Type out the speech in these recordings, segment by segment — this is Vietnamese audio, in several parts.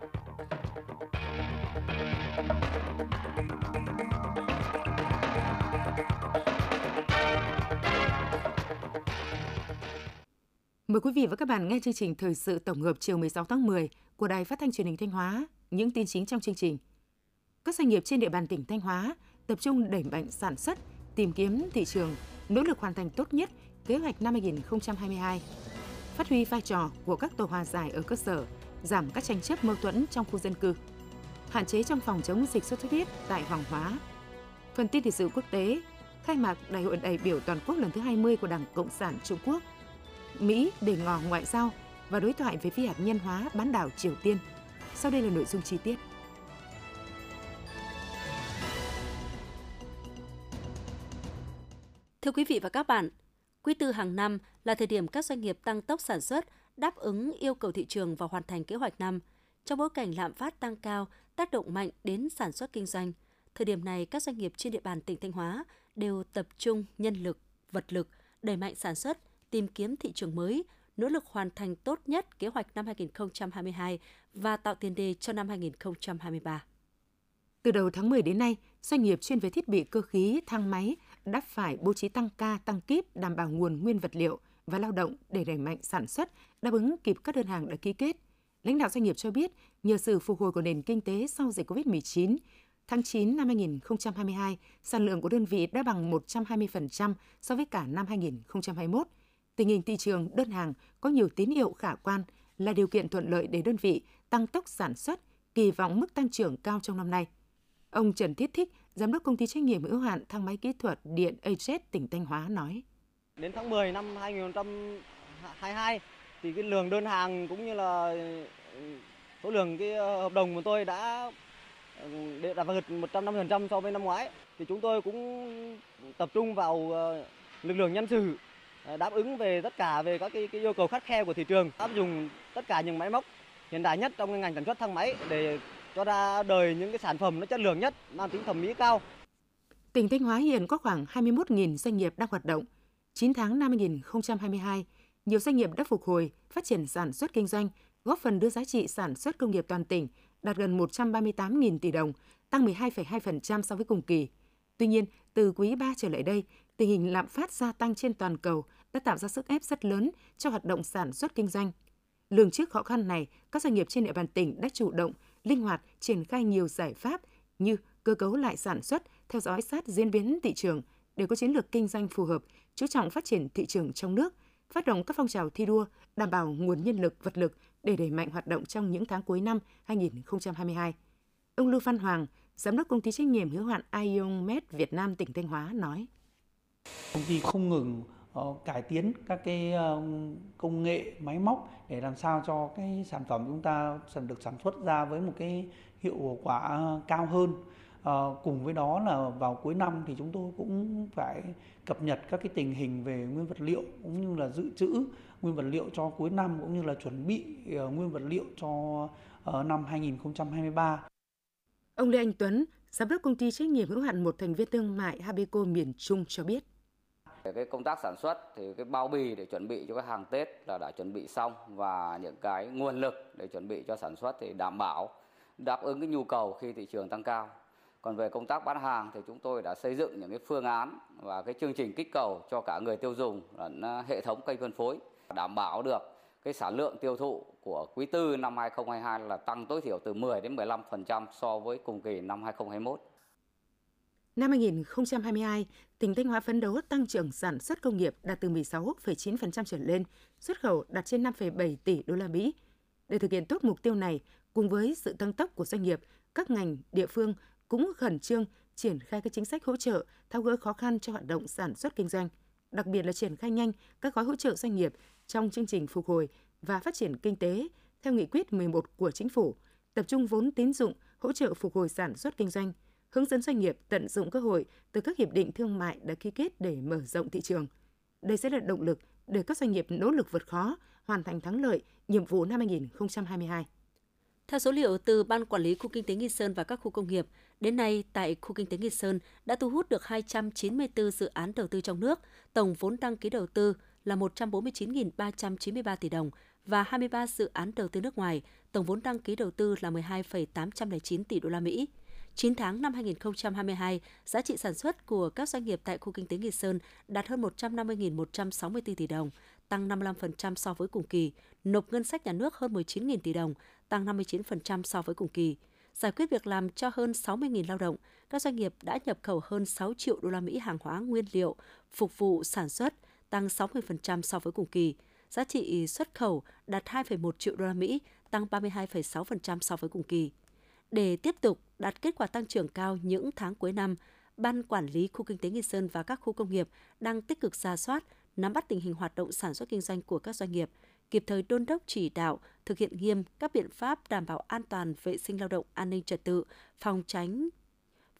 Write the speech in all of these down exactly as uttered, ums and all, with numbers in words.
Mời quý vị và các bạn nghe chương trình Thời sự tổng hợp chiều mười sáu tháng mười của Đài Phát thanh Truyền hình Thanh Hóa. Những tin chính trong chương trình. Các doanh nghiệp trên địa bàn tỉnh Thanh Hóa tập trung đẩy mạnh sản xuất, tìm kiếm thị trường, nỗ lực hoàn thành tốt nhất kế hoạch năm hai nghìn không trăm hai mươi hai. Phát huy vai trò của các tổ hòa giải ở cơ sở, giảm các tranh chấp mâu thuẫn trong khu dân cư. Hạn chế trong phòng chống dịch sốt xuất huyết tại Hoằng Hóa. Phần tin thời sự quốc tế, khai mạc Đại hội đại biểu toàn quốc lần thứ hai mươi của Đảng Cộng sản Trung Quốc. Mỹ để ngỏ ngoại giao và đối thoại về phi hạt nhân hóa bán đảo Triều Tiên. Sau đây là nội dung chi tiết. Thưa quý vị và các bạn, quý tư hàng năm là thời điểm các doanh nghiệp tăng tốc sản xuất, đáp ứng yêu cầu thị trường và hoàn thành kế hoạch năm. Trong bối cảnh lạm phát tăng cao, tác động mạnh đến sản xuất kinh doanh, thời điểm này các doanh nghiệp trên địa bàn tỉnh Thanh Hóa đều tập trung nhân lực, vật lực, đẩy mạnh sản xuất, tìm kiếm thị trường mới, nỗ lực hoàn thành tốt nhất kế hoạch năm hai nghìn không trăm hai mươi hai và tạo tiền đề cho năm hai nghìn không trăm hai mươi ba. Từ đầu tháng mười đến nay, doanh nghiệp chuyên về thiết bị cơ khí, thang máy đã phải bố trí tăng ca, tăng kíp đảm bảo nguồn nguyên vật liệu và lao động để đẩy mạnh sản xuất, đáp ứng kịp các đơn hàng đã ký kết. Lãnh đạo doanh nghiệp cho biết, nhờ sự phục hồi của nền kinh tế sau dịch covid mười chín, tháng chín năm hai nghìn không trăm hai mươi hai, sản lượng của đơn vị đã bằng một trăm hai mươi phần trăm so với cả năm hai nghìn không trăm hai mươi mốt. Tình hình thị trường đơn hàng có nhiều tín hiệu khả quan là điều kiện thuận lợi để đơn vị tăng tốc sản xuất, kỳ vọng mức tăng trưởng cao trong năm nay. Ông Trần Thiết Thích, Giám đốc Công ty Trách nhiệm hữu hạn Thang máy Kỹ thuật Điện a zét tỉnh Thanh Hóa nói. Đến tháng mười năm hai nghìn không trăm hai mươi hai thì cái lượng đơn hàng cũng như là số lượng cái hợp đồng của tôi đã đạt vượt một trăm năm mươi phần trăm so với năm ngoái. Thì chúng tôi cũng tập trung vào lực lượng nhân sự, đáp ứng về tất cả về các cái, cái yêu cầu khắt khe của thị trường, áp dụng tất cả những máy móc hiện đại nhất trong ngành sản xuất thang máy để cho ra đời những cái sản phẩm nó chất lượng nhất, mang tính thẩm mỹ cao. Tỉnh Thanh Hóa hiện có khoảng hai mươi mốt nghìn doanh nghiệp đang hoạt động. chín tháng năm hai nghìn không trăm hai mươi hai, nhiều doanh nghiệp đã phục hồi, phát triển sản xuất kinh doanh, góp phần đưa giá trị sản xuất công nghiệp toàn tỉnh đạt gần một trăm ba mươi tám nghìn tỷ đồng, tăng mười hai phẩy hai phần trăm so với cùng kỳ. Tuy nhiên, từ quý ba trở lại đây, tình hình lạm phát gia tăng trên toàn cầu đã tạo ra sức ép rất lớn cho hoạt động sản xuất kinh doanh. Lường trước khó khăn này, các doanh nghiệp trên địa bàn tỉnh đã chủ động, linh hoạt triển khai nhiều giải pháp như cơ cấu lại sản xuất, theo dõi sát diễn biến thị trường để có chiến lược kinh doanh phù hợp, chú trọng phát triển thị trường trong nước, phát động các phong trào thi đua, đảm bảo nguồn nhân lực, vật lực để đẩy mạnh hoạt động trong những tháng cuối năm hai nghìn không trăm hai mươi hai. Ông Lưu Phan Hoàng, Giám đốc Công ty Trách nhiệm hữu hạn Ionmed Việt Nam tỉnh Thanh Hóa nói. Công ty không ngừng uh, cải tiến các cái uh, công nghệ máy móc để làm sao cho cái sản phẩm chúng ta được sản xuất ra với một cái hiệu quả cao hơn. Uh, cùng với đó là vào cuối năm thì chúng tôi cũng phải cập nhật các cái tình hình về nguyên vật liệu cũng như là dự trữ nguyên vật liệu cho cuối năm cũng như là chuẩn bị uh, nguyên vật liệu cho uh, năm hai nghìn không trăm hai mươi ba. Ông Lê Anh Tuấn, Giám đốc Công ty Trách nhiệm hữu hạn một thành viên thương mại Habeco miền Trung cho biết. Cái công tác sản xuất thì cái bao bì để chuẩn bị cho cái hàng Tết là đã chuẩn bị xong và những cái nguồn lực để chuẩn bị cho sản xuất thì đảm bảo đáp ứng cái nhu cầu khi thị trường tăng cao. Còn về công tác bán hàng thì chúng tôi đã xây dựng những cái phương án và cái chương trình kích cầu cho cả người tiêu dùng lẫn hệ thống kênh phân phối, đảm bảo được cái sản lượng tiêu thụ của quý tư năm hai nghìn không trăm hai mươi hai là tăng tối thiểu từ mười đến mười lăm phần trăm so với cùng kỳ năm hai nghìn không trăm hai mươi mốt. Năm hai nghìn không trăm hai mươi hai, tỉnh Thanh Hóa phấn đấu tăng trưởng sản xuất công nghiệp đạt từ mười sáu phẩy chín phần trăm trở lên, xuất khẩu đạt trên năm phẩy bảy tỷ đô la Mỹ. Để thực hiện tốt mục tiêu này, cùng với sự tăng tốc của doanh nghiệp, các ngành địa phương cũng khẩn trương triển khai các chính sách hỗ trợ, tháo gỡ khó khăn cho hoạt động sản xuất kinh doanh, đặc biệt là triển khai nhanh các gói hỗ trợ doanh nghiệp trong chương trình phục hồi và phát triển kinh tế theo nghị quyết mười một của Chính phủ, tập trung vốn tín dụng hỗ trợ phục hồi sản xuất kinh doanh, hướng dẫn doanh nghiệp tận dụng cơ hội từ các hiệp định thương mại đã ký kết để mở rộng thị trường. Đây sẽ là động lực để các doanh nghiệp nỗ lực vượt khó, hoàn thành thắng lợi nhiệm vụ năm hai nghìn không trăm hai mươi hai. Theo số liệu từ Ban Quản lý Khu Kinh tế Nghi Sơn và các khu công nghiệp, đến nay tại Khu Kinh tế Nghi Sơn đã thu hút được hai trăm chín mươi tư dự án đầu tư trong nước, tổng vốn đăng ký đầu tư là một trăm bốn mươi chín nghìn ba trăm chín mươi ba tỷ đồng và hai mươi ba dự án đầu tư nước ngoài, tổng vốn đăng ký đầu tư là mười hai phẩy tám không chín tỷ đô la Mỹ. chín tháng năm hai nghìn không trăm hai mươi hai, giá trị sản xuất của các doanh nghiệp tại khu kinh tế Nghi Sơn đạt hơn một trăm năm mươi nghìn một trăm sáu mươi tư tỷ đồng, tăng năm mươi lăm phần trăm so với cùng kỳ, nộp ngân sách nhà nước hơn mười chín nghìn tỷ đồng, tăng năm mươi chín phần trăm so với cùng kỳ. Giải quyết việc làm cho hơn sáu mươi nghìn lao động, các doanh nghiệp đã nhập khẩu hơn sáu triệu đô la Mỹ hàng hóa nguyên liệu phục vụ sản xuất, tăng sáu mươi phần trăm so với cùng kỳ. Giá trị xuất khẩu đạt hai phẩy một triệu đô la Mỹ, tăng ba mươi hai phẩy sáu phần trăm so với cùng kỳ. Để tiếp tục đạt kết quả tăng trưởng cao những tháng cuối năm, Ban Quản lý Khu Kinh tế Nghi Sơn và các khu công nghiệp đang tích cực rà soát, nắm bắt tình hình hoạt động sản xuất kinh doanh của các doanh nghiệp, kịp thời đôn đốc chỉ đạo, thực hiện nghiêm các biện pháp đảm bảo an toàn vệ sinh lao động, an ninh trật tự, phòng tránh,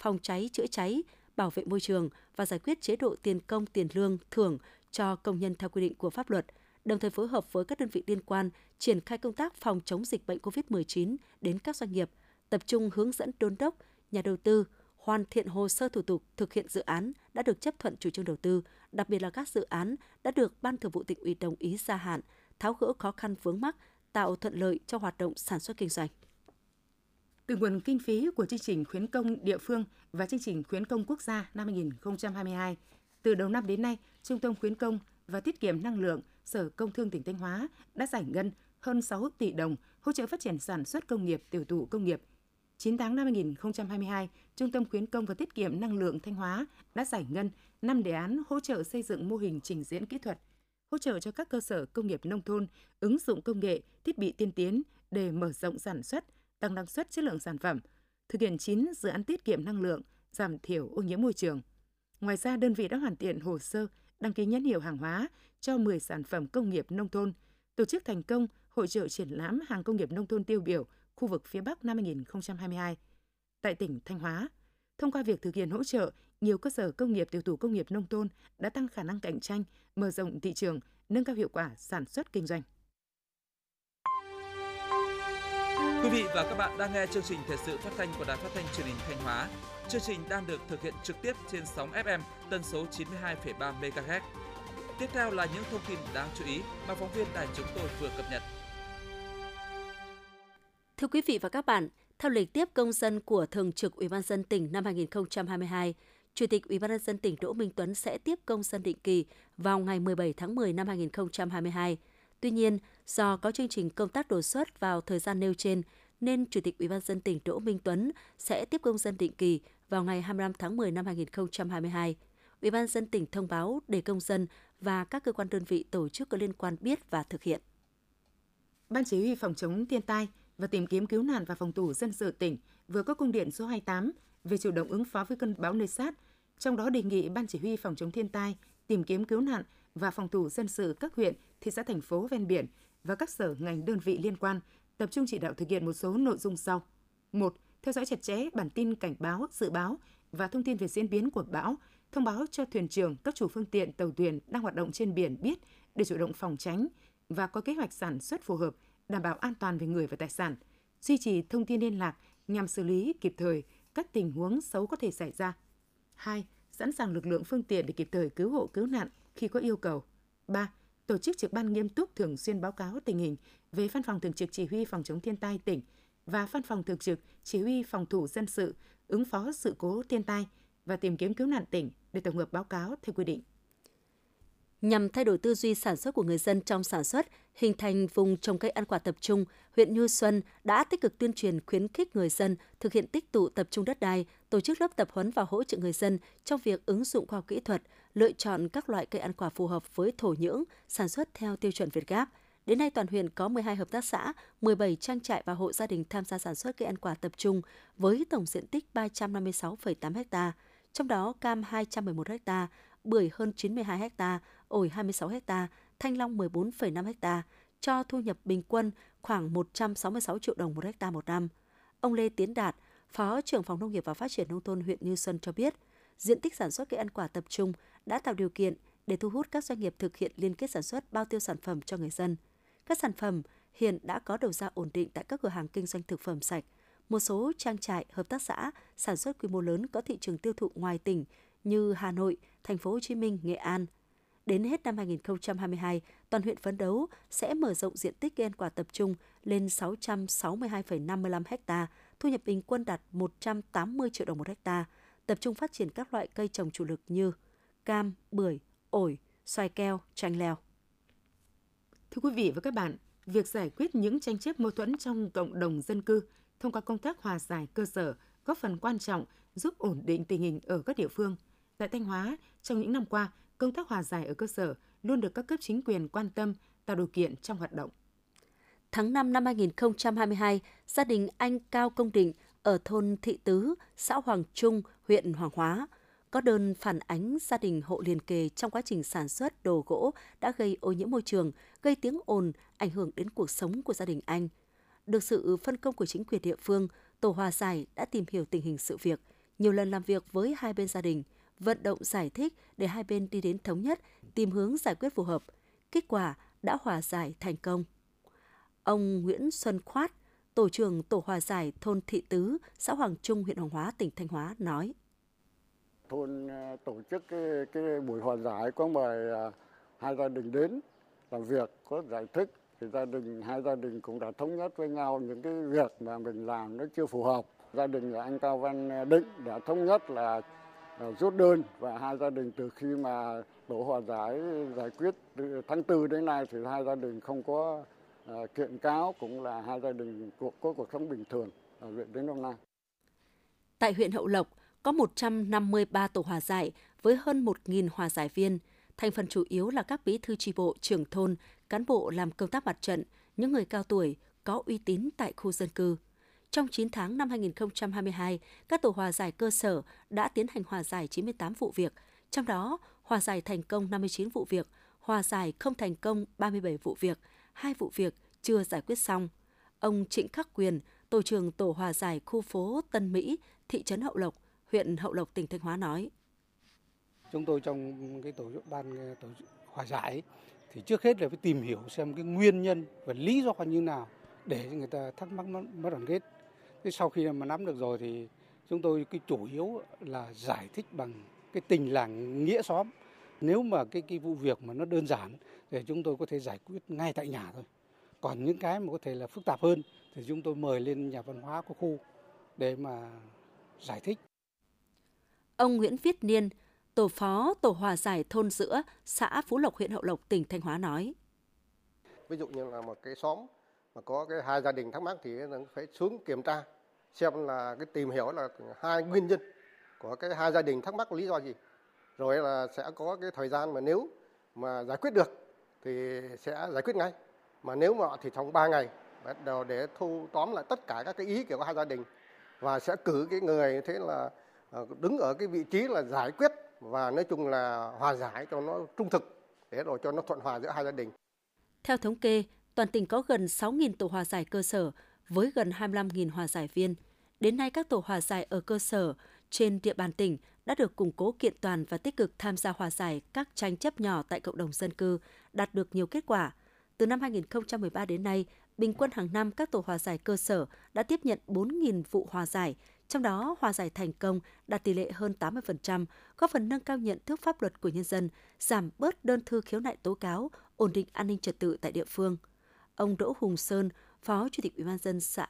phòng cháy, chữa cháy, bảo vệ môi trường và giải quyết chế độ tiền công, tiền lương, thưởng cho công nhân theo quy định của pháp luật, đồng thời phối hợp với các đơn vị liên quan triển khai công tác phòng chống dịch bệnh covid mười chín đến các doanh nghiệp, tập trung hướng dẫn đôn đốc, nhà đầu tư hoàn thiện hồ sơ thủ tục thực hiện dự án đã được chấp thuận chủ trương đầu tư, đặc biệt là các dự án đã được Ban Thường vụ Tỉnh ủy đồng ý gia hạn, tháo gỡ khó khăn vướng mắc, tạo thuận lợi cho hoạt động sản xuất kinh doanh. Từ nguồn kinh phí của chương trình khuyến công địa phương và chương trình khuyến công quốc gia năm hai nghìn không trăm hai mươi hai, từ đầu năm đến nay, Trung tâm Khuyến công và Tiết kiệm Năng lượng, Sở Công Thương tỉnh Thanh Hóa đã giải ngân hơn sáu tỷ đồng hỗ trợ phát triển sản xuất công nghiệp, tiểu thủ công nghiệp. chín tháng năm hai nghìn không trăm hai mươi hai, Trung tâm Khuyến công và Tiết kiệm Năng lượng Thanh Hóa đã giải ngân năm đề án hỗ trợ xây dựng mô hình trình diễn kỹ thuật, hỗ trợ cho các cơ sở công nghiệp nông thôn ứng dụng công nghệ, thiết bị tiên tiến để mở rộng sản xuất, tăng năng suất, chất lượng sản phẩm, thực hiện chín dự án tiết kiệm năng lượng, giảm thiểu ô nhiễm môi trường. Ngoài ra, đơn vị đã hoàn thiện hồ sơ đăng ký nhãn hiệu hàng hóa cho mười sản phẩm công nghiệp nông thôn, tổ chức thành công hội chợ triển lãm hàng công nghiệp nông thôn tiêu biểu khu vực phía Bắc năm hai nghìn không trăm hai mươi hai tại tỉnh Thanh Hóa. Thông qua việc thực hiện hỗ trợ, nhiều cơ sở công nghiệp, tiểu thủ công nghiệp nông thôn đã tăng khả năng cạnh tranh, mở rộng thị trường, nâng cao hiệu quả sản xuất kinh doanh. Quý vị và các bạn đang nghe chương trình thời sự phát thanh của Đài Phát thanh Truyền hình Thanh Hóa. Chương trình đang được thực hiện trực tiếp trên sóng ép em tần số chín mươi hai phẩy ba mê ga héc. Tiếp theo là những thông tin đáng chú ý mà phóng viên đài chúng tôi vừa cập nhật. Thưa quý vị và các bạn, theo lịch tiếp công dân của Thường trực Ủy ban nhân dân tỉnh năm hai nghìn không trăm hai mươi hai, Chủ tịch Ủy ban nhân dân tỉnh Đỗ Minh Tuấn sẽ tiếp công dân định kỳ vào ngày mười bảy tháng mười năm hai nghìn không trăm hai mươi hai. Tuy nhiên, do có chương trình công tác đột xuất vào thời gian nêu trên, nên Chủ tịch Ủy ban nhân dân tỉnh Đỗ Minh Tuấn sẽ tiếp công dân định kỳ vào ngày hai mươi lăm tháng mười năm hai nghìn không trăm hai mươi hai. Ủy ban nhân dân tỉnh thông báo để công dân và các cơ quan đơn vị tổ chức có liên quan biết và thực hiện. Ban Chỉ huy Phòng chống thiên tai và tìm kiếm cứu nạn và phòng thủ dân sự tỉnh vừa có công điện số hai mươi tám về chủ động ứng phó với cơn bão Nesat, trong đó đề nghị Ban Chỉ huy Phòng chống thiên tai, tìm kiếm cứu nạn và phòng thủ dân sự các huyện, thị xã, thành phố ven biển và các sở ngành đơn vị liên quan tập trung chỉ đạo thực hiện một số nội dung sau. một. Theo dõi chặt chẽ bản tin cảnh báo, dự báo và thông tin về diễn biến của bão, thông báo cho thuyền trưởng, các chủ phương tiện tàu thuyền đang hoạt động trên biển biết để chủ động phòng tránh và có kế hoạch sản xuất phù hợp, đảm bảo an toàn về người và tài sản, duy trì thông tin liên lạc nhằm xử lý kịp thời các tình huống xấu có thể xảy ra. hai. Sẵn sàng lực lượng phương tiện để kịp thời cứu hộ cứu nạn khi có yêu cầu. ba. Tổ chức trực ban nghiêm túc, thường xuyên báo cáo tình hình về Văn phòng Thường trực Chỉ huy Phòng chống thiên tai tỉnh và Văn phòng Thường trực Chỉ huy Phòng thủ dân sự, ứng phó sự cố thiên tai và tìm kiếm cứu nạn tỉnh để tổng hợp báo cáo theo quy định. Nhằm thay đổi tư duy sản xuất của người dân trong sản xuất, hình thành vùng trồng cây ăn quả tập trung, huyện Như Xuân đã tích cực tuyên truyền khuyến khích người dân thực hiện tích tụ tập trung đất đai, tổ chức lớp tập huấn và hỗ trợ người dân trong việc ứng dụng khoa học kỹ thuật, lựa chọn các loại cây ăn quả phù hợp với thổ nhưỡng, sản xuất theo tiêu chuẩn VietGAP. Đến nay, toàn huyện có mười hai hợp tác xã, mười bảy trang trại và hộ gia đình tham gia sản xuất cây ăn quả tập trung với tổng diện tích ba trăm năm mươi sáu phẩy tám héc ta, trong đó cam hai trăm mười một héc ta, bưởi hơn chín mươi hai héc ta, ổi hai mươi sáu héc ta, thanh long mười bốn phẩy năm héc ta, cho thu nhập bình quân khoảng một trăm sáu mươi sáu triệu đồng một héc ta một năm. Ông Lê Tiến Đạt, Phó trưởng phòng Nông nghiệp và Phát triển Nông thôn huyện Như Xuân cho biết, diện tích sản xuất cây ăn quả tập trung đã tạo điều kiện để thu hút các doanh nghiệp thực hiện liên kết sản xuất, bao tiêu sản phẩm cho người dân. Các sản phẩm hiện đã có đầu ra ổn định tại các cửa hàng kinh doanh thực phẩm sạch. Một số trang trại, hợp tác xã sản xuất quy mô lớn có thị trường tiêu thụ ngoài tỉnh như Hà Nội, Thành phố Hồ Chí Minh, Nghệ An. Đến hết năm hai nghìn không trăm hai mươi hai, toàn huyện phấn đấu sẽ mở rộng diện tích cây ăn quả tập trung lên sáu trăm sáu mươi hai phẩy năm mươi lăm ha, thu nhập bình quân đạt một trăm tám mươi triệu đồng một ha, tập trung phát triển các loại cây trồng chủ lực như cam, bưởi, ổi, xoài keo, chanh leo. Thưa quý vị và các bạn, việc giải quyết những tranh chấp mâu thuẫn trong cộng đồng dân cư thông qua công tác hòa giải cơ sở góp phần quan trọng giúp ổn định tình hình ở các địa phương. Tại Thanh Hóa, trong những năm qua, công tác hòa giải ở cơ sở luôn được các cấp chính quyền quan tâm, tạo điều kiện trong hoạt động. Tháng năm năm hai nghìn không trăm hai mươi hai, gia đình anh Cao Công Định ở thôn Thị Tứ, xã Hoàng Trung, huyện Hoằng Hóa, có đơn phản ánh gia đình hộ liền kề trong quá trình sản xuất đồ gỗ đã gây ô nhiễm môi trường, gây tiếng ồn, ảnh hưởng đến cuộc sống của gia đình anh. Được sự phân công của chính quyền địa phương, tổ hòa giải đã tìm hiểu tình hình sự việc, nhiều lần làm việc với hai bên gia đình, vận động giải thích để hai bên đi đến thống nhất, tìm hướng giải quyết phù hợp. Kết quả đã hòa giải thành công. Ông Nguyễn Xuân Khoát, tổ trưởng tổ hòa giải thôn Thị Tứ, xã Hoàng Trung, huyện Hoằng Hóa, tỉnh Thanh Hóa nói: Thôn tổ chức cái, cái buổi hòa giải, có mời hai gia đình đến làm việc, có giải thích thì gia đình hai gia đình cũng đã thống nhất với nhau những cái việc mà mình làm nó chưa phù hợp. Gia đình là anh Cao Văn Định đã thống nhất là rút đơn, và hai gia đình từ khi mà tổ hòa giải giải quyết từ tháng tư đến nay thì hai gia đình không có uh, kiện cáo, cũng là hai gia đình có, có cuộc sống bình thường ở huyện đến hôm nay. Tại huyện Hậu Lộc có một trăm năm mươi ba tổ hòa giải với hơn một nghìn hòa giải viên, thành phần chủ yếu là các bí thư chi bộ, trưởng thôn, cán bộ làm công tác mặt trận, những người cao tuổi có uy tín tại khu dân cư. Trong chín tháng năm hai nghìn không trăm hai mươi hai, các tổ hòa giải cơ sở đã tiến hành hòa giải chín mươi tám vụ việc, trong đó hòa giải thành công năm mươi chín vụ việc, hòa giải không thành công ba mươi bảy vụ việc, hai vụ việc chưa giải quyết xong. Ông Trịnh Khắc Quyền, tổ trưởng tổ hòa giải khu phố Tân Mỹ, thị trấn Hậu Lộc, huyện Hậu Lộc, tỉnh Thanh Hóa nói: Chúng tôi trong cái tổ ban tổ hòa giải thì trước hết là phải tìm hiểu xem cái nguyên nhân và lý do như nào để người ta thắc mắc mất đoàn kết. Thế sau khi mà nắm được rồi thì chúng tôi cái chủ yếu là giải thích bằng cái tình làng nghĩa xóm. Nếu mà cái cái vụ việc mà nó đơn giản thì chúng tôi có thể giải quyết ngay tại nhà thôi. Còn những cái mà có thể là phức tạp hơn thì chúng tôi mời lên nhà văn hóa của khu để mà giải thích. Ông Nguyễn Viết Niên, tổ phó tổ hòa giải thôn Giữa, xã Phú Lộc, huyện Hậu Lộc, tỉnh Thanh Hóa nói: Ví dụ như là một cái xóm mà có cái hai gia đình thắc mắc thì phải xuống kiểm tra xem là cái tìm hiểu là hai nguyên nhân của cái hai gia đình thắc mắc lý do gì, rồi là sẽ có cái thời gian mà nếu mà giải quyết được thì sẽ giải quyết ngay, mà nếu mà thì trong ba ngày bắt đầu để thu tóm lại tất cả các cái ý kiến của hai gia đình, và sẽ cử cái người thế là đứng ở cái vị trí là giải quyết và nói chung là hòa giải cho nó trung thực để rồi cho nó thuận hòa giữa hai gia đình. Theo thống kê, toàn tỉnh có gần sáu nghìn tổ hòa giải cơ sở với gần hai mươi lăm nghìn hòa giải viên. Đến nay, các tổ hòa giải ở cơ sở trên địa bàn tỉnh đã được củng cố kiện toàn và tích cực tham gia hòa giải các tranh chấp nhỏ tại cộng đồng dân cư, đạt được nhiều kết quả. Từ năm hai nghìn không trăm mười ba đến nay, bình quân hàng năm các tổ hòa giải cơ sở đã tiếp nhận bốn nghìn vụ hòa giải, trong đó hòa giải thành công đạt tỷ lệ hơn tám mươi phần trăm, góp phần nâng cao nhận thức pháp luật của nhân dân, giảm bớt đơn thư khiếu nại tố cáo, ổn định an ninh trật tự tại địa phương. Ông Đỗ Hùng Sơn, Phó Chủ tịch Ủy ban nhân dân xã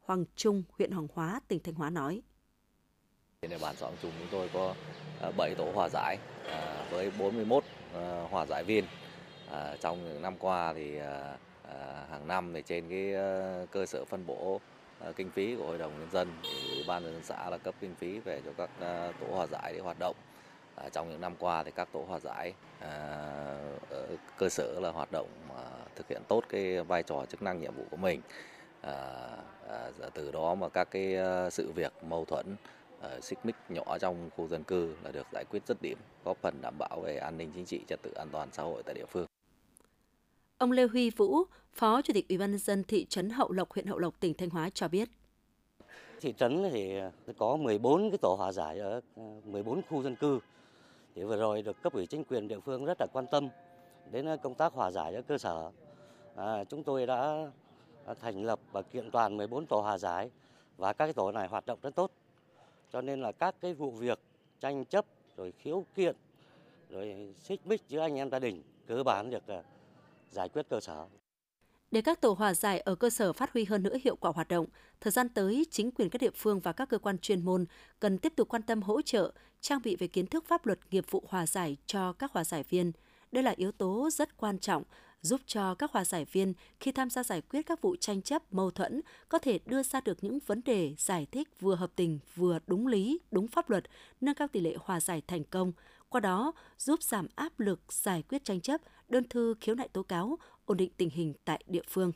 Hoàng Trung, huyện Hoằng Hóa, tỉnh Thanh Hóa nói: Trên địa bàn xã Hoàng Trung chúng tôi có bảy tổ hòa giải với bốn mươi mốt hòa giải viên. Trong những năm qua thì hàng năm thì trên cái cơ sở phân bổ kinh phí của Hội đồng nhân dân, Ủy ban nhân dân xã là cấp kinh phí về cho các tổ hòa giải để hoạt động. Trong những năm qua thì các tổ hòa giải ở cơ sở là hoạt động thực hiện tốt cái vai trò chức năng nhiệm vụ của mình. Từ đó mà các cái sự việc mâu thuẫn xích mích nhỏ trong khu dân cư là được giải quyết dứt điểm, góp phần đảm bảo về an ninh chính trị, trật tự an toàn xã hội tại địa phương. Ông Lê Huy Vũ, Phó Chủ tịch Ủy ban nhân dân thị trấn Hậu Lộc, huyện Hậu Lộc, tỉnh Thanh Hóa cho biết: Thị trấn thì có mười bốn cái tổ hòa giải ở mười bốn khu dân cư. Thì vừa rồi được cấp ủy chính quyền địa phương rất là quan tâm đến công tác hòa giải ở cơ sở. À, chúng tôi đã thành lập và kiện toàn mười bốn tổ hòa giải và các cái tổ này hoạt động rất tốt. Cho nên là các cái vụ việc tranh chấp rồi khiếu kiện rồi xích mích giữa anh em gia đình, cơ bản được giải quyết cơ sở. Để các tổ hòa giải ở cơ sở phát huy hơn nữa hiệu quả hoạt động, thời gian tới, chính quyền các địa phương và các cơ quan chuyên môn cần tiếp tục quan tâm hỗ trợ, trang bị về kiến thức pháp luật nghiệp vụ hòa giải cho các hòa giải viên. Đây là yếu tố rất quan trọng, giúp cho các hòa giải viên khi tham gia giải quyết các vụ tranh chấp, mâu thuẫn có thể đưa ra được những vấn đề giải thích vừa hợp tình, vừa đúng lý, đúng pháp luật, nâng cao tỷ lệ hòa giải thành công. Qua đó, giúp giảm áp lực giải quyết tranh chấp, đơn thư khiếu nại tố cáo, ổn định tình hình tại địa phương.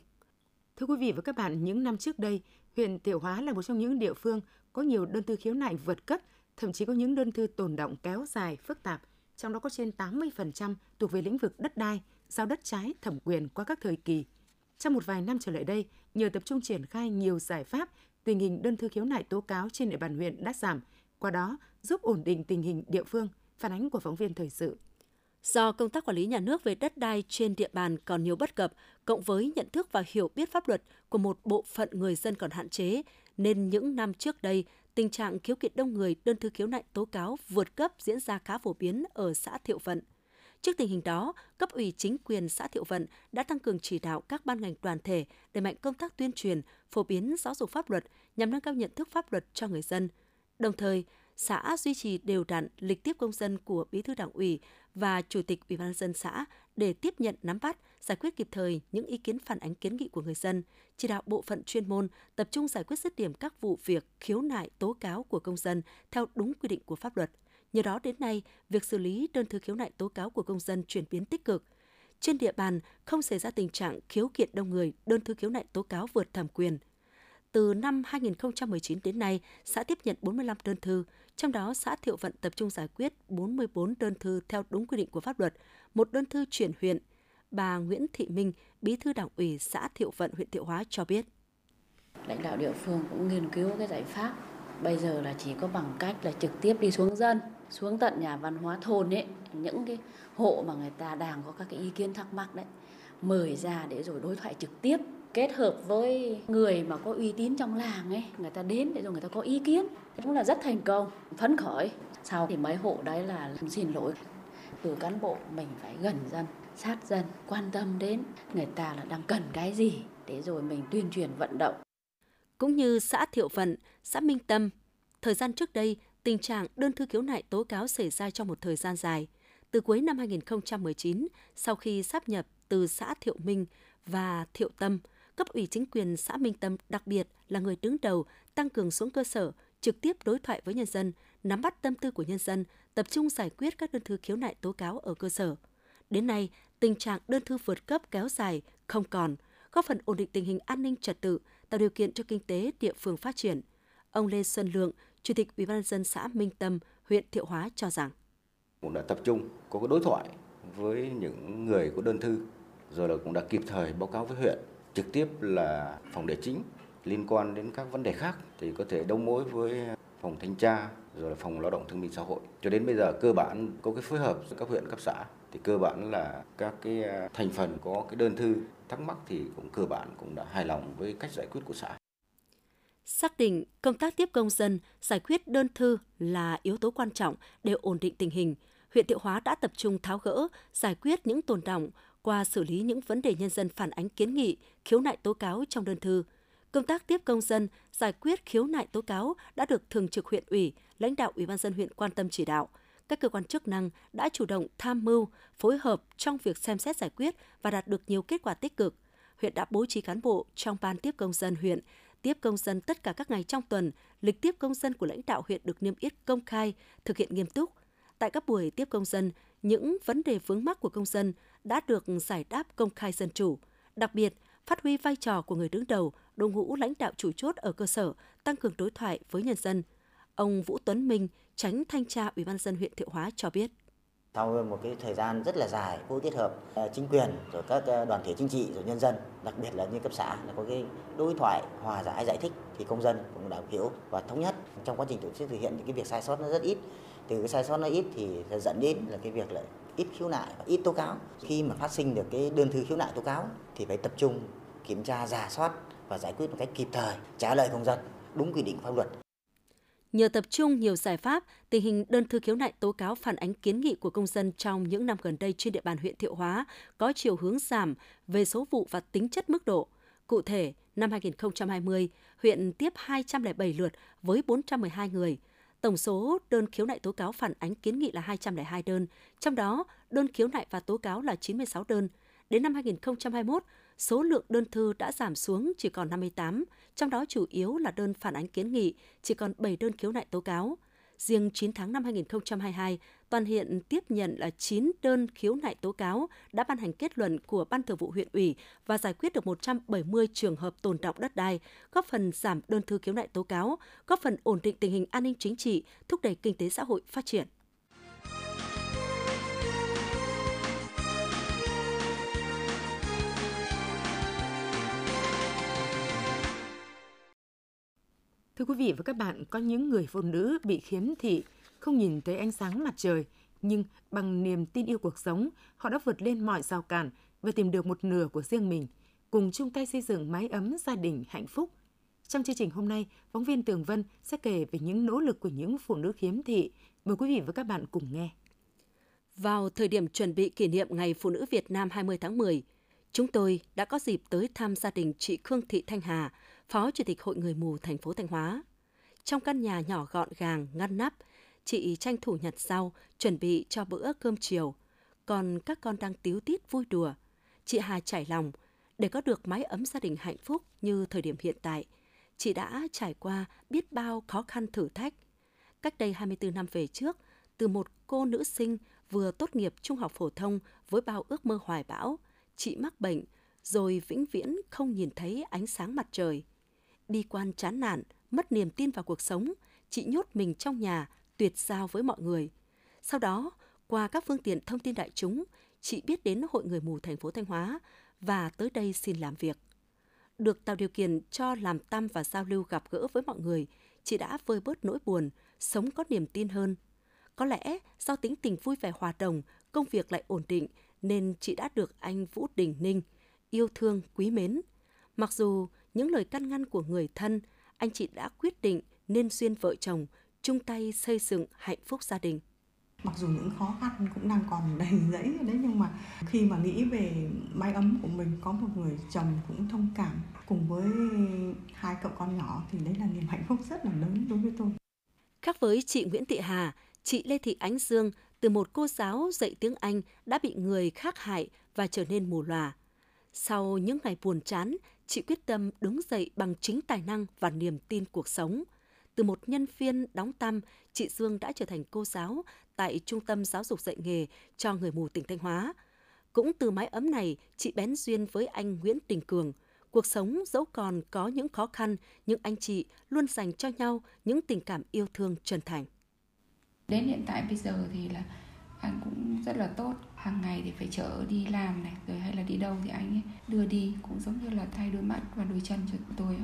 Thưa quý vị và các bạn, những năm trước đây, huyện Thiệu Hóa là một trong những địa phương có nhiều đơn thư khiếu nại vượt cấp, thậm chí có những đơn thư tồn đọng kéo dài, phức tạp, trong đó có trên tám mươi phần trăm thuộc về lĩnh vực đất đai, giao đất trái thẩm quyền qua các thời kỳ. Trong một vài năm trở lại đây, nhờ tập trung triển khai nhiều giải pháp, tình hình đơn thư khiếu nại tố cáo trên địa bàn huyện đã giảm, qua đó giúp ổn định tình hình địa phương. Phản ánh của phóng viên thời sự. Do công tác quản lý nhà nước về đất đai trên địa bàn còn nhiều bất cập, cộng với nhận thức và hiểu biết pháp luật của một bộ phận người dân còn hạn chế, nên những năm trước đây, tình trạng khiếu kiện đông người, đơn thư khiếu nại tố cáo vượt cấp diễn ra khá phổ biến ở xã Thiệu Vận. Trước tình hình đó, cấp ủy chính quyền xã Thiệu Vận đã tăng cường chỉ đạo các ban ngành đoàn thể đẩy mạnh công tác tuyên truyền, phổ biến giáo dục pháp luật nhằm nâng cao nhận thức pháp luật cho người dân. Đồng thời, xã duy trì đều đặn lịch tiếp công dân của Bí thư Đảng ủy và Chủ tịch Ủy ban nhân dân xã để tiếp nhận, nắm bắt, giải quyết kịp thời những ý kiến phản ánh kiến nghị của người dân, chỉ đạo bộ phận chuyên môn tập trung giải quyết dứt điểm các vụ việc khiếu nại tố cáo của công dân theo đúng quy định của pháp luật. Nhờ đó đến nay, việc xử lý đơn thư khiếu nại tố cáo của công dân chuyển biến tích cực. Trên địa bàn không xảy ra tình trạng khiếu kiện đông người, đơn thư khiếu nại tố cáo vượt thẩm quyền. Từ năm hai nghìn không trăm mười chín đến nay, xã tiếp nhận bốn mươi lăm đơn thư, trong đó xã Thiệu Vận tập trung giải quyết bốn mươi tư đơn thư theo đúng quy định của pháp luật, một đơn thư chuyển huyện. Bà Nguyễn Thị Minh, Bí thư Đảng ủy xã Thiệu Vận, huyện Thiệu Hóa cho biết. Lãnh đạo địa phương cũng nghiên cứu cái giải pháp. Bây giờ là chỉ có bằng cách là trực tiếp đi xuống dân, xuống tận nhà văn hóa thôn ấy, những cái hộ mà người ta đang có các cái ý kiến thắc mắc đấy, mời ra để rồi đối thoại trực tiếp. Kết hợp với người mà có uy tín trong làng ấy, người ta đến để rồi người ta có ý kiến, cũng là rất thành công, phấn khởi. Sau thì mấy hộ đấy là xin lỗi, từ cán bộ mình phải gần dân, sát dân, quan tâm đến người ta là đang cần cái gì để rồi mình tuyên truyền vận động. Cũng như xã Thiệu Vận, xã Minh Tâm, thời gian trước đây tình trạng đơn thư khiếu nại tố cáo xảy ra trong một thời gian dài. Từ cuối năm hai nghìn không trăm mười chín, sau khi sáp nhập từ xã Thiệu Minh và Thiệu Tâm, cấp ủy chính quyền xã Minh Tâm, đặc biệt là người đứng đầu, tăng cường xuống cơ sở, trực tiếp đối thoại với nhân dân, nắm bắt tâm tư của nhân dân, tập trung giải quyết các đơn thư khiếu nại tố cáo ở cơ sở. Đến nay, tình trạng đơn thư vượt cấp kéo dài không còn, góp phần ổn định tình hình an ninh trật tự, tạo điều kiện cho kinh tế địa phương phát triển. Ông Lê Xuân Lượng, Chủ tịch Ủy ban nhân dân xã Minh Tâm, huyện Thiệu Hóa cho rằng cũng đã tập trung có cái đối thoại với những người có đơn thư, rồi là cũng đã kịp thời báo cáo với huyện. Trực tiếp là phòng địa chính, liên quan đến các vấn đề khác thì có thể đấu mối với phòng thanh tra, rồi là phòng lao động thương binh xã hội. Cho đến bây giờ cơ bản có cái phối hợp giữa các huyện, cấp xã thì cơ bản là các cái thành phần có cái đơn thư thắc mắc thì cũng cơ bản cũng đã hài lòng với cách giải quyết của xã. Xác định công tác tiếp công dân, giải quyết đơn thư là yếu tố quan trọng để ổn định tình hình, huyện Thiệu Hóa đã tập trung tháo gỡ, giải quyết những tồn đọng qua xử lý những vấn đề nhân dân phản ánh kiến nghị, khiếu nại tố cáo trong đơn thư. Công tác tiếp công dân, giải quyết khiếu nại tố cáo đã được Thường trực huyện ủy, lãnh đạo Ủy ban nhân dân huyện quan tâm chỉ đạo. Các cơ quan chức năng đã chủ động tham mưu, phối hợp trong việc xem xét giải quyết và đạt được nhiều kết quả tích cực. Huyện đã bố trí cán bộ trong ban tiếp công dân huyện, tiếp công dân tất cả các ngày trong tuần, lịch tiếp công dân của lãnh đạo huyện được niêm yết công khai, thực hiện nghiêm túc. Tại các buổi tiếp công dân, những vấn đề vướng mắc của công dân đã được giải đáp công khai dân chủ. Đặc biệt, phát huy vai trò của người đứng đầu, đội ngũ lãnh đạo chủ chốt ở cơ sở, tăng cường đối thoại với nhân dân. Ông Vũ Tuấn Minh, Chánh Thanh tra Ủy ban nhân dân huyện Thiệu Hóa cho biết. Sau hơn một cái thời gian rất là dài, cô kết hợp chính quyền, rồi các đoàn thể chính trị, rồi nhân dân, đặc biệt là như cấp xã là có cái đối thoại hòa giải giải thích thì công dân cũng đã hiểu và thống nhất. Trong quá trình tổ chức thực hiện những cái việc sai sót nó rất ít. Từ cái sai sót nó ít thì dẫn đến là cái việc là ít khiếu nại và ít tố cáo. Khi mà phát sinh được cái đơn thư khiếu nại tố cáo thì phải tập trung kiểm tra, rà soát và giải quyết một cách kịp thời, trả lời công dân đúng quy định pháp luật. Nhờ tập trung nhiều giải pháp, tình hình đơn thư khiếu nại tố cáo phản ánh kiến nghị của công dân trong những năm gần đây trên địa bàn huyện Thiệu Hóa có chiều hướng giảm về số vụ và tính chất mức độ. Cụ thể, năm hai nghìn không trăm hai mươi, huyện tiếp hai trăm lẻ bảy lượt với bốn trăm mười hai người. Tổng số đơn khiếu nại tố cáo phản ánh kiến nghị là hai trăm lẻ hai đơn, trong đó đơn khiếu nại và tố cáo là chín mươi sáu đơn. Đến năm hai nghìn không trăm hai mươi mốt, số lượng đơn thư đã giảm xuống chỉ còn năm mươi tám, trong đó chủ yếu là đơn phản ánh kiến nghị, chỉ còn bảy đơn khiếu nại tố cáo. Riêng chín tháng năm hai nghìn không trăm hai mươi hai, toàn huyện tiếp nhận là chín đơn khiếu nại tố cáo, đã ban hành kết luận của Ban Thường vụ huyện ủy và giải quyết được một trăm bảy mươi trường hợp tồn đọng đất đai, góp phần giảm đơn thư khiếu nại tố cáo, góp phần ổn định tình hình an ninh chính trị, thúc đẩy kinh tế xã hội phát triển. Thưa quý vị và các bạn, có những người phụ nữ bị khiếm thị, không nhìn thấy ánh sáng mặt trời, nhưng bằng niềm tin yêu cuộc sống, họ đã vượt lên mọi rào cản và tìm được một nửa của riêng mình, cùng chung tay xây dựng mái ấm gia đình hạnh phúc. Trong chương trình hôm nay, phóng viên Tường Vân sẽ kể về những nỗ lực của những phụ nữ khiếm thị. Mời quý vị và các bạn cùng nghe. Vào thời điểm chuẩn bị kỷ niệm Ngày Phụ nữ Việt Nam hai mươi tháng mười, chúng tôi đã có dịp tới thăm gia đình chị Khương Thị Thanh Hà, Phó Chủ tịch Hội Người Mù thành phố Thanh Hóa. Trong căn nhà nhỏ gọn gàng, ngăn nắp, chị tranh thủ nhặt rau, chuẩn bị cho bữa cơm chiều. Còn các con đang tíu tít vui đùa. Chị Hà trải lòng, để có được mái ấm gia đình hạnh phúc như thời điểm hiện tại, chị đã trải qua biết bao khó khăn thử thách. Cách đây hai mươi tư năm về trước, từ một cô nữ sinh vừa tốt nghiệp trung học phổ thông với bao ước mơ hoài bão, chị mắc bệnh, rồi vĩnh viễn không nhìn thấy ánh sáng mặt trời. Bi quan chán nản, mất niềm tin vào cuộc sống, chị nhốt mình trong nhà, tuyệt giao với mọi người. Sau đó, qua các phương tiện thông tin đại chúng, chị biết đến Hội Người Mù thành phố Thanh Hóa và tới đây xin làm việc. Được tạo điều kiện cho làm tăm và giao lưu gặp gỡ với mọi người, chị đã vơi bớt nỗi buồn, sống có niềm tin hơn. Có lẽ do tính tình vui vẻ hòa đồng, công việc lại ổn định, nên chị đã được anh Vũ Đình Ninh yêu thương, quý mến. Mặc dù những lời can ngăn của người thân, anh chị đã quyết định nên duyên vợ chồng, chung tay xây dựng hạnh phúc gia đình. Mặc dù những khó khăn cũng đang còn đầy rẫy đấy, nhưng mà khi mà nghĩ về mái ấm của mình, có một người chồng cũng thông cảm cùng với hai cậu con nhỏ thì đấy là niềm hạnh phúc rất là lớn đối với tôi. Khác với chị Nguyễn Thị Hà, chị Lê Thị Ánh Dương từ một cô giáo dạy tiếng Anh đã bị người khác hại và trở nên mù lòa. Sau những ngày buồn chán, chị quyết tâm đứng dậy bằng chính tài năng và niềm tin cuộc sống. Từ một nhân viên đóng tăm, chị Dương đã trở thành cô giáo tại Trung tâm Giáo dục Dạy nghề cho người mù tỉnh Thanh Hóa. Cũng từ mái ấm này, chị bén duyên với anh Nguyễn Đình Cường. Cuộc sống dẫu còn có những khó khăn, nhưng anh chị luôn dành cho nhau những tình cảm yêu thương chân thành. Đến hiện tại bây giờ thì là anh cũng rất là tốt, hàng ngày thì phải chở đi làm này, rồi hay là đi đâu thì anh ấy đưa đi, cũng giống như là thay đôi mắt và đôi chân cho tôi.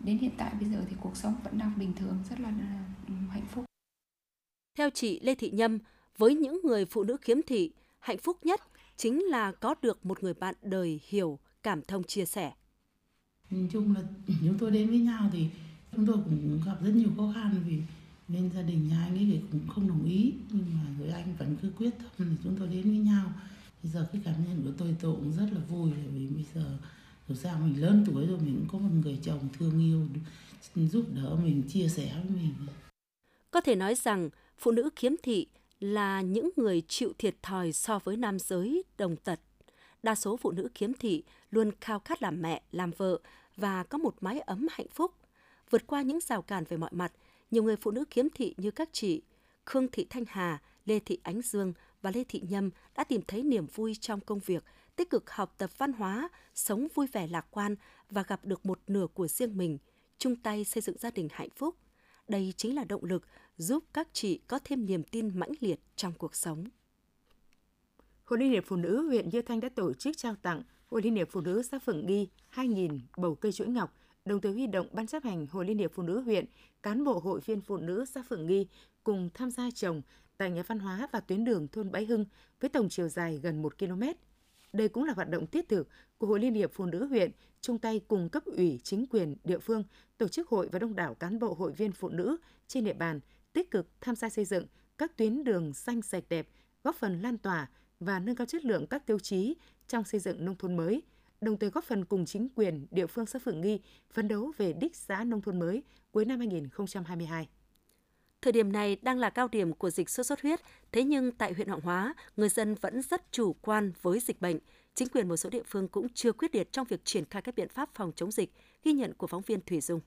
Đến hiện tại bây giờ thì cuộc sống vẫn đang bình thường, rất là hạnh phúc. Theo chị Lê Thị Nhâm, với những người phụ nữ khiếm thị, hạnh phúc nhất chính là có được một người bạn đời hiểu, cảm thông, chia sẻ. Nhìn chung là chúng tôi đến với nhau thì chúng tôi cũng gặp rất nhiều khó khăn vì nên gia đình nhà anh ấy cũng không đồng ý, nhưng mà người anh vẫn cứ quyết tâm thì chúng tôi đến với nhau. Bây giờ cái cảm nhận của tôi tôi cũng rất là vui, vì bây giờ dù sao mình lớn tuổi rồi, mình cũng có một người chồng thương yêu, giúp đỡ mình, chia sẻ với mình. Có thể nói rằng phụ nữ khiếm thị là những người chịu thiệt thòi so với nam giới đồng tật. Đa số phụ nữ khiếm thị luôn khao khát làm mẹ, làm vợ và có một mái ấm hạnh phúc. Vượt qua những rào cản về mọi mặt, nhiều người phụ nữ khiếm thị như các chị Khương Thị Thanh Hà, Lê Thị Ánh Dương và Lê Thị Nhâm đã tìm thấy niềm vui trong công việc, tích cực học tập văn hóa, sống vui vẻ lạc quan và gặp được một nửa của riêng mình, chung tay xây dựng gia đình hạnh phúc. Đây chính là động lực giúp các chị có thêm niềm tin mãnh liệt trong cuộc sống. Hội Liên hiệp Phụ nữ huyện Như Thanh đã tổ chức trao tặng Hội Liên hiệp Phụ nữ xã Phượng Nghi hai nghìn bầu cây chuỗi ngọc, đồng thời huy động Ban chấp hành Hội Liên hiệp Phụ nữ huyện, cán bộ hội viên phụ nữ xã Phượng Nghi cùng tham gia trồng tại nhà văn hóa và tuyến đường thôn Bãi Hưng với tổng chiều dài gần một ki lô mét. Đây cũng là hoạt động thiết thực của Hội Liên hiệp Phụ nữ huyện, chung tay cùng cấp ủy, chính quyền, địa phương, tổ chức hội và đông đảo cán bộ hội viên phụ nữ trên địa bàn tích cực tham gia xây dựng các tuyến đường xanh sạch đẹp, góp phần lan tỏa và nâng cao chất lượng các tiêu chí trong xây dựng nông thôn mới, đồng thời góp phần cùng chính quyền địa phương xã Phượng Nghi phấn đấu về đích xã nông thôn mới cuối năm hai nghìn không trăm hai mươi hai. Thời điểm này đang là cao điểm của dịch sốt xuất huyết, thế nhưng tại huyện Hoằng Hóa, người dân vẫn rất chủ quan với dịch bệnh. Chính quyền một số địa phương cũng chưa quyết liệt trong việc triển khai các biện pháp phòng chống dịch, ghi nhận của phóng viên Thủy Dung.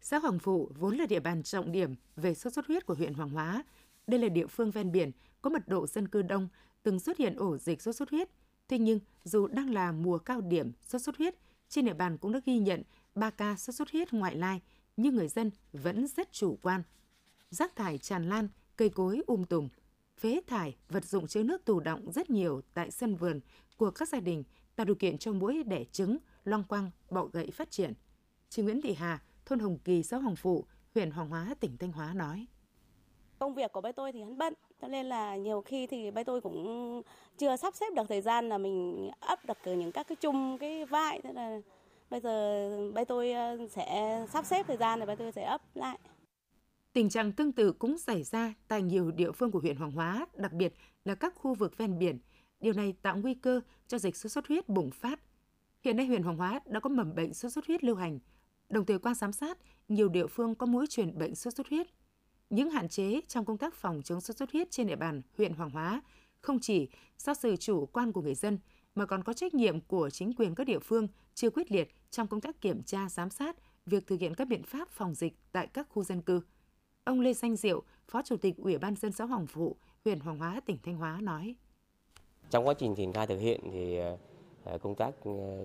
Xã Hoằng Phụ vốn là địa bàn trọng điểm về sốt xuất huyết của huyện Hoằng Hóa. Đây là địa phương ven biển, có mật độ dân cư đông, từng xuất hiện ổ dịch sốt xuất huyết. Thế nhưng, dù đang là mùa cao điểm sốt xuất huyết, trên địa bàn cũng đã ghi nhận ba ca sốt xuất huyết ngoại lai, nhưng người dân vẫn rất chủ quan. Rác thải tràn lan, cây cối um tùm, phế thải, vật dụng chứa nước tù đọng rất nhiều tại sân vườn của các gia đình, tạo điều kiện cho muỗi đẻ trứng, loăng quăng, bọ gậy phát triển. Chị Nguyễn Thị Hà, thôn Hồng Kỳ, xã Hoằng Phụ, huyện Hoằng Hóa, tỉnh Thanh Hóa nói: Công việc của bên tôi thì hắn bận, cho nên là nhiều khi thì bên tôi cũng chưa sắp xếp được thời gian là mình ấp được những các cái chum, cái vại. Thế là bây giờ bên tôi sẽ sắp xếp thời gian rồi bên tôi sẽ ấp lại. Tình trạng tương tự cũng xảy ra tại nhiều địa phương của huyện Hoằng Hóa, đặc biệt là các khu vực ven biển. Điều này tạo nguy cơ cho dịch sốt xuất huyết bùng phát. Hiện nay huyện Hoằng Hóa đã có mầm bệnh sốt xuất huyết lưu hành. Đồng thời qua giám sát, nhiều địa phương có mũi truyền bệnh sốt xuất huyết. Những hạn chế trong công tác phòng chống sốt xuất huyết trên địa bàn huyện Hoằng Hóa không chỉ do sự chủ quan của người dân mà còn có trách nhiệm của chính quyền các địa phương chưa quyết liệt trong công tác kiểm tra, giám sát việc thực hiện các biện pháp phòng dịch tại các khu dân cư. Ông Lê Danh Diệu, Phó Chủ tịch Ủy ban nhân dân xã Hoằng Phụ, huyện Hoằng Hóa, tỉnh Thanh Hóa nói: Trong quá trình triển khai thực hiện thì công tác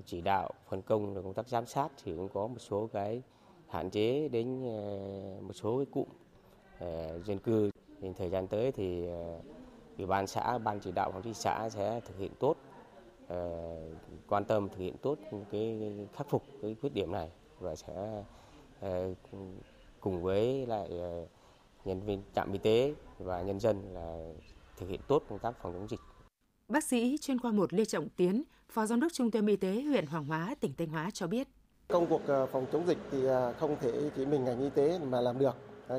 chỉ đạo, phân công và công tác giám sát thì cũng có một số cái hạn chế đến một số cái cụm dân cư. Đến thời gian tới thì Ủy ban xã, ban chỉ đạo phòng thị xã sẽ thực hiện tốt, quan tâm thực hiện tốt cái khắc phục cái khuyết điểm này và sẽ cùng với lại nhân viên trạm y tế và nhân dân là thực hiện tốt công tác phòng chống dịch. Bác sĩ chuyên khoa một Lê Trọng Tiến, Phó Giám đốc Trung tâm Y tế huyện Hoằng Hóa, tỉnh Thanh Hóa cho biết: Công cuộc phòng chống dịch thì không thể chỉ mình ngành y tế mà làm được.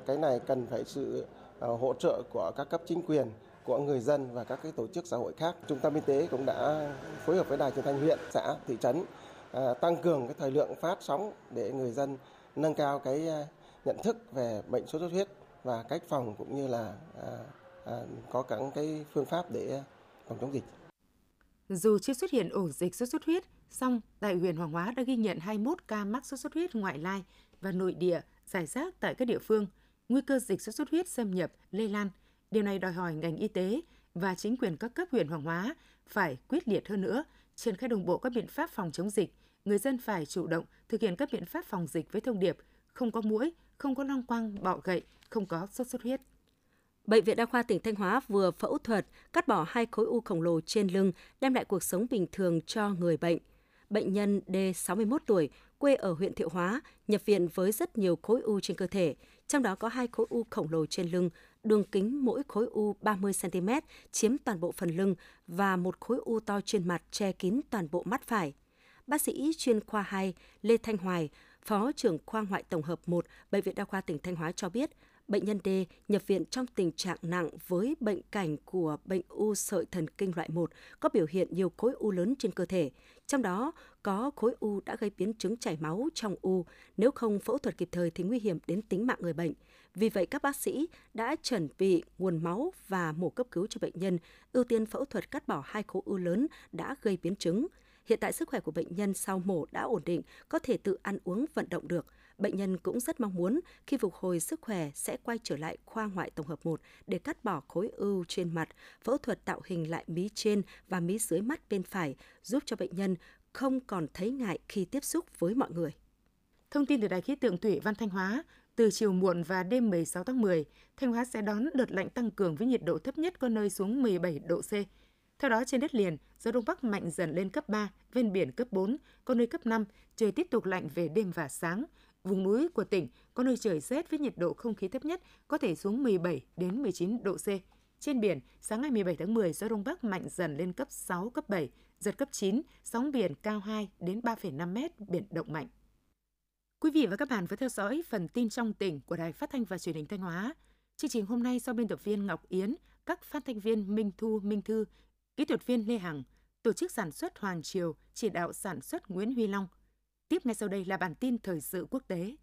Cái này cần phải sự hỗ trợ của các cấp chính quyền, của người dân và các cái tổ chức xã hội khác. Trung tâm Y tế cũng đã phối hợp với Đài Truyền thanh huyện, xã, thị trấn tăng cường cái thời lượng phát sóng để người dân nâng cao cái nhận thức về bệnh sốt xuất huyết và cách phòng cũng như là à, à, có các cái phương pháp để phòng chống dịch. Dù chưa xuất hiện ổ dịch sốt xuất huyết, song tại huyện Hoằng Hóa đã ghi nhận hai mươi mốt ca mắc sốt xuất huyết ngoại lai và nội địa rải rác tại các địa phương, nguy cơ dịch sốt xuất huyết xâm nhập, lây lan. Điều này đòi hỏi ngành y tế và chính quyền các cấp huyện Hoằng Hóa phải quyết liệt hơn nữa, triển khai đồng bộ các biện pháp phòng chống dịch. Người dân phải chủ động thực hiện các biện pháp phòng dịch với thông điệp không có muỗi, không có loăng quăng, bọ gậy, không có sốt xuất huyết. Bệnh viện Đa khoa tỉnh Thanh Hóa vừa phẫu thuật cắt bỏ hai khối u khổng lồ trên lưng, đem lại cuộc sống bình thường cho người bệnh. Bệnh nhân D, sáu mươi mốt tuổi, quê ở huyện Thiệu Hóa, nhập viện với rất nhiều khối u trên cơ thể, trong đó có hai khối u khổng lồ trên lưng, đường kính mỗi khối u ba mươi xăng ti mét, chiếm toàn bộ phần lưng và một khối u to trên mặt che kín toàn bộ mắt phải. Bác sĩ chuyên khoa hai Lê Thanh Hoài, Phó trưởng khoa ngoại tổng hợp một Bệnh viện Đa khoa tỉnh Thanh Hóa cho biết, bệnh nhân D nhập viện trong tình trạng nặng với bệnh cảnh của bệnh u sợi thần kinh loại một, có biểu hiện nhiều khối u lớn trên cơ thể. Trong đó có khối u đã gây biến chứng chảy máu trong u, nếu không phẫu thuật kịp thời thì nguy hiểm đến tính mạng người bệnh. Vì vậy, các bác sĩ đã chuẩn bị nguồn máu và mổ cấp cứu cho bệnh nhân, ưu tiên phẫu thuật cắt bỏ hai khối u lớn đã gây biến chứng. Hiện tại sức khỏe của bệnh nhân sau mổ đã ổn định, có thể tự ăn uống, vận động được. Bệnh nhân cũng rất mong muốn khi phục hồi sức khỏe sẽ quay trở lại khoa ngoại tổng hợp một để cắt bỏ khối u trên mặt, phẫu thuật tạo hình lại mí trên và mí dưới mắt bên phải, giúp cho bệnh nhân không còn thấy ngại khi tiếp xúc với mọi người. Thông tin từ Đài khí tượng Thủy văn Thanh Hóa, từ chiều muộn và đêm mười sáu tháng mười, Thanh Hóa sẽ đón đợt lạnh tăng cường với nhiệt độ thấp nhất có nơi xuống mười bảy độ C. Theo đó, trên đất liền, gió Đông Bắc mạnh dần lên cấp ba, ven biển cấp bốn, có nơi cấp năm, trời tiếp tục lạnh về đêm và sáng. Vùng núi của tỉnh có nơi trời rét với nhiệt độ không khí thấp nhất có thể xuống mười bảy đến mười chín độ C. Trên biển, sáng ngày mười bảy tháng mười, gió Đông Bắc mạnh dần lên cấp sáu, cấp bảy, giật cấp chín, sóng biển cao hai đến ba phẩy năm mét, biển động mạnh. Quý vị và các bạn vừa theo dõi phần tin trong tỉnh của Đài Phát thanh và Truyền hình Thanh Hóa. Chương trình hôm nay do biên tập viên Ngọc Yến, các phát thanh viên Minh Thu, Minh Thư, kỹ thuật viên Lê Hằng, tổ chức sản xuất Hoàng Triều, chỉ đạo sản xuất Nguyễn Huy Long. Tiếp ngay sau đây là bản tin thời sự quốc tế.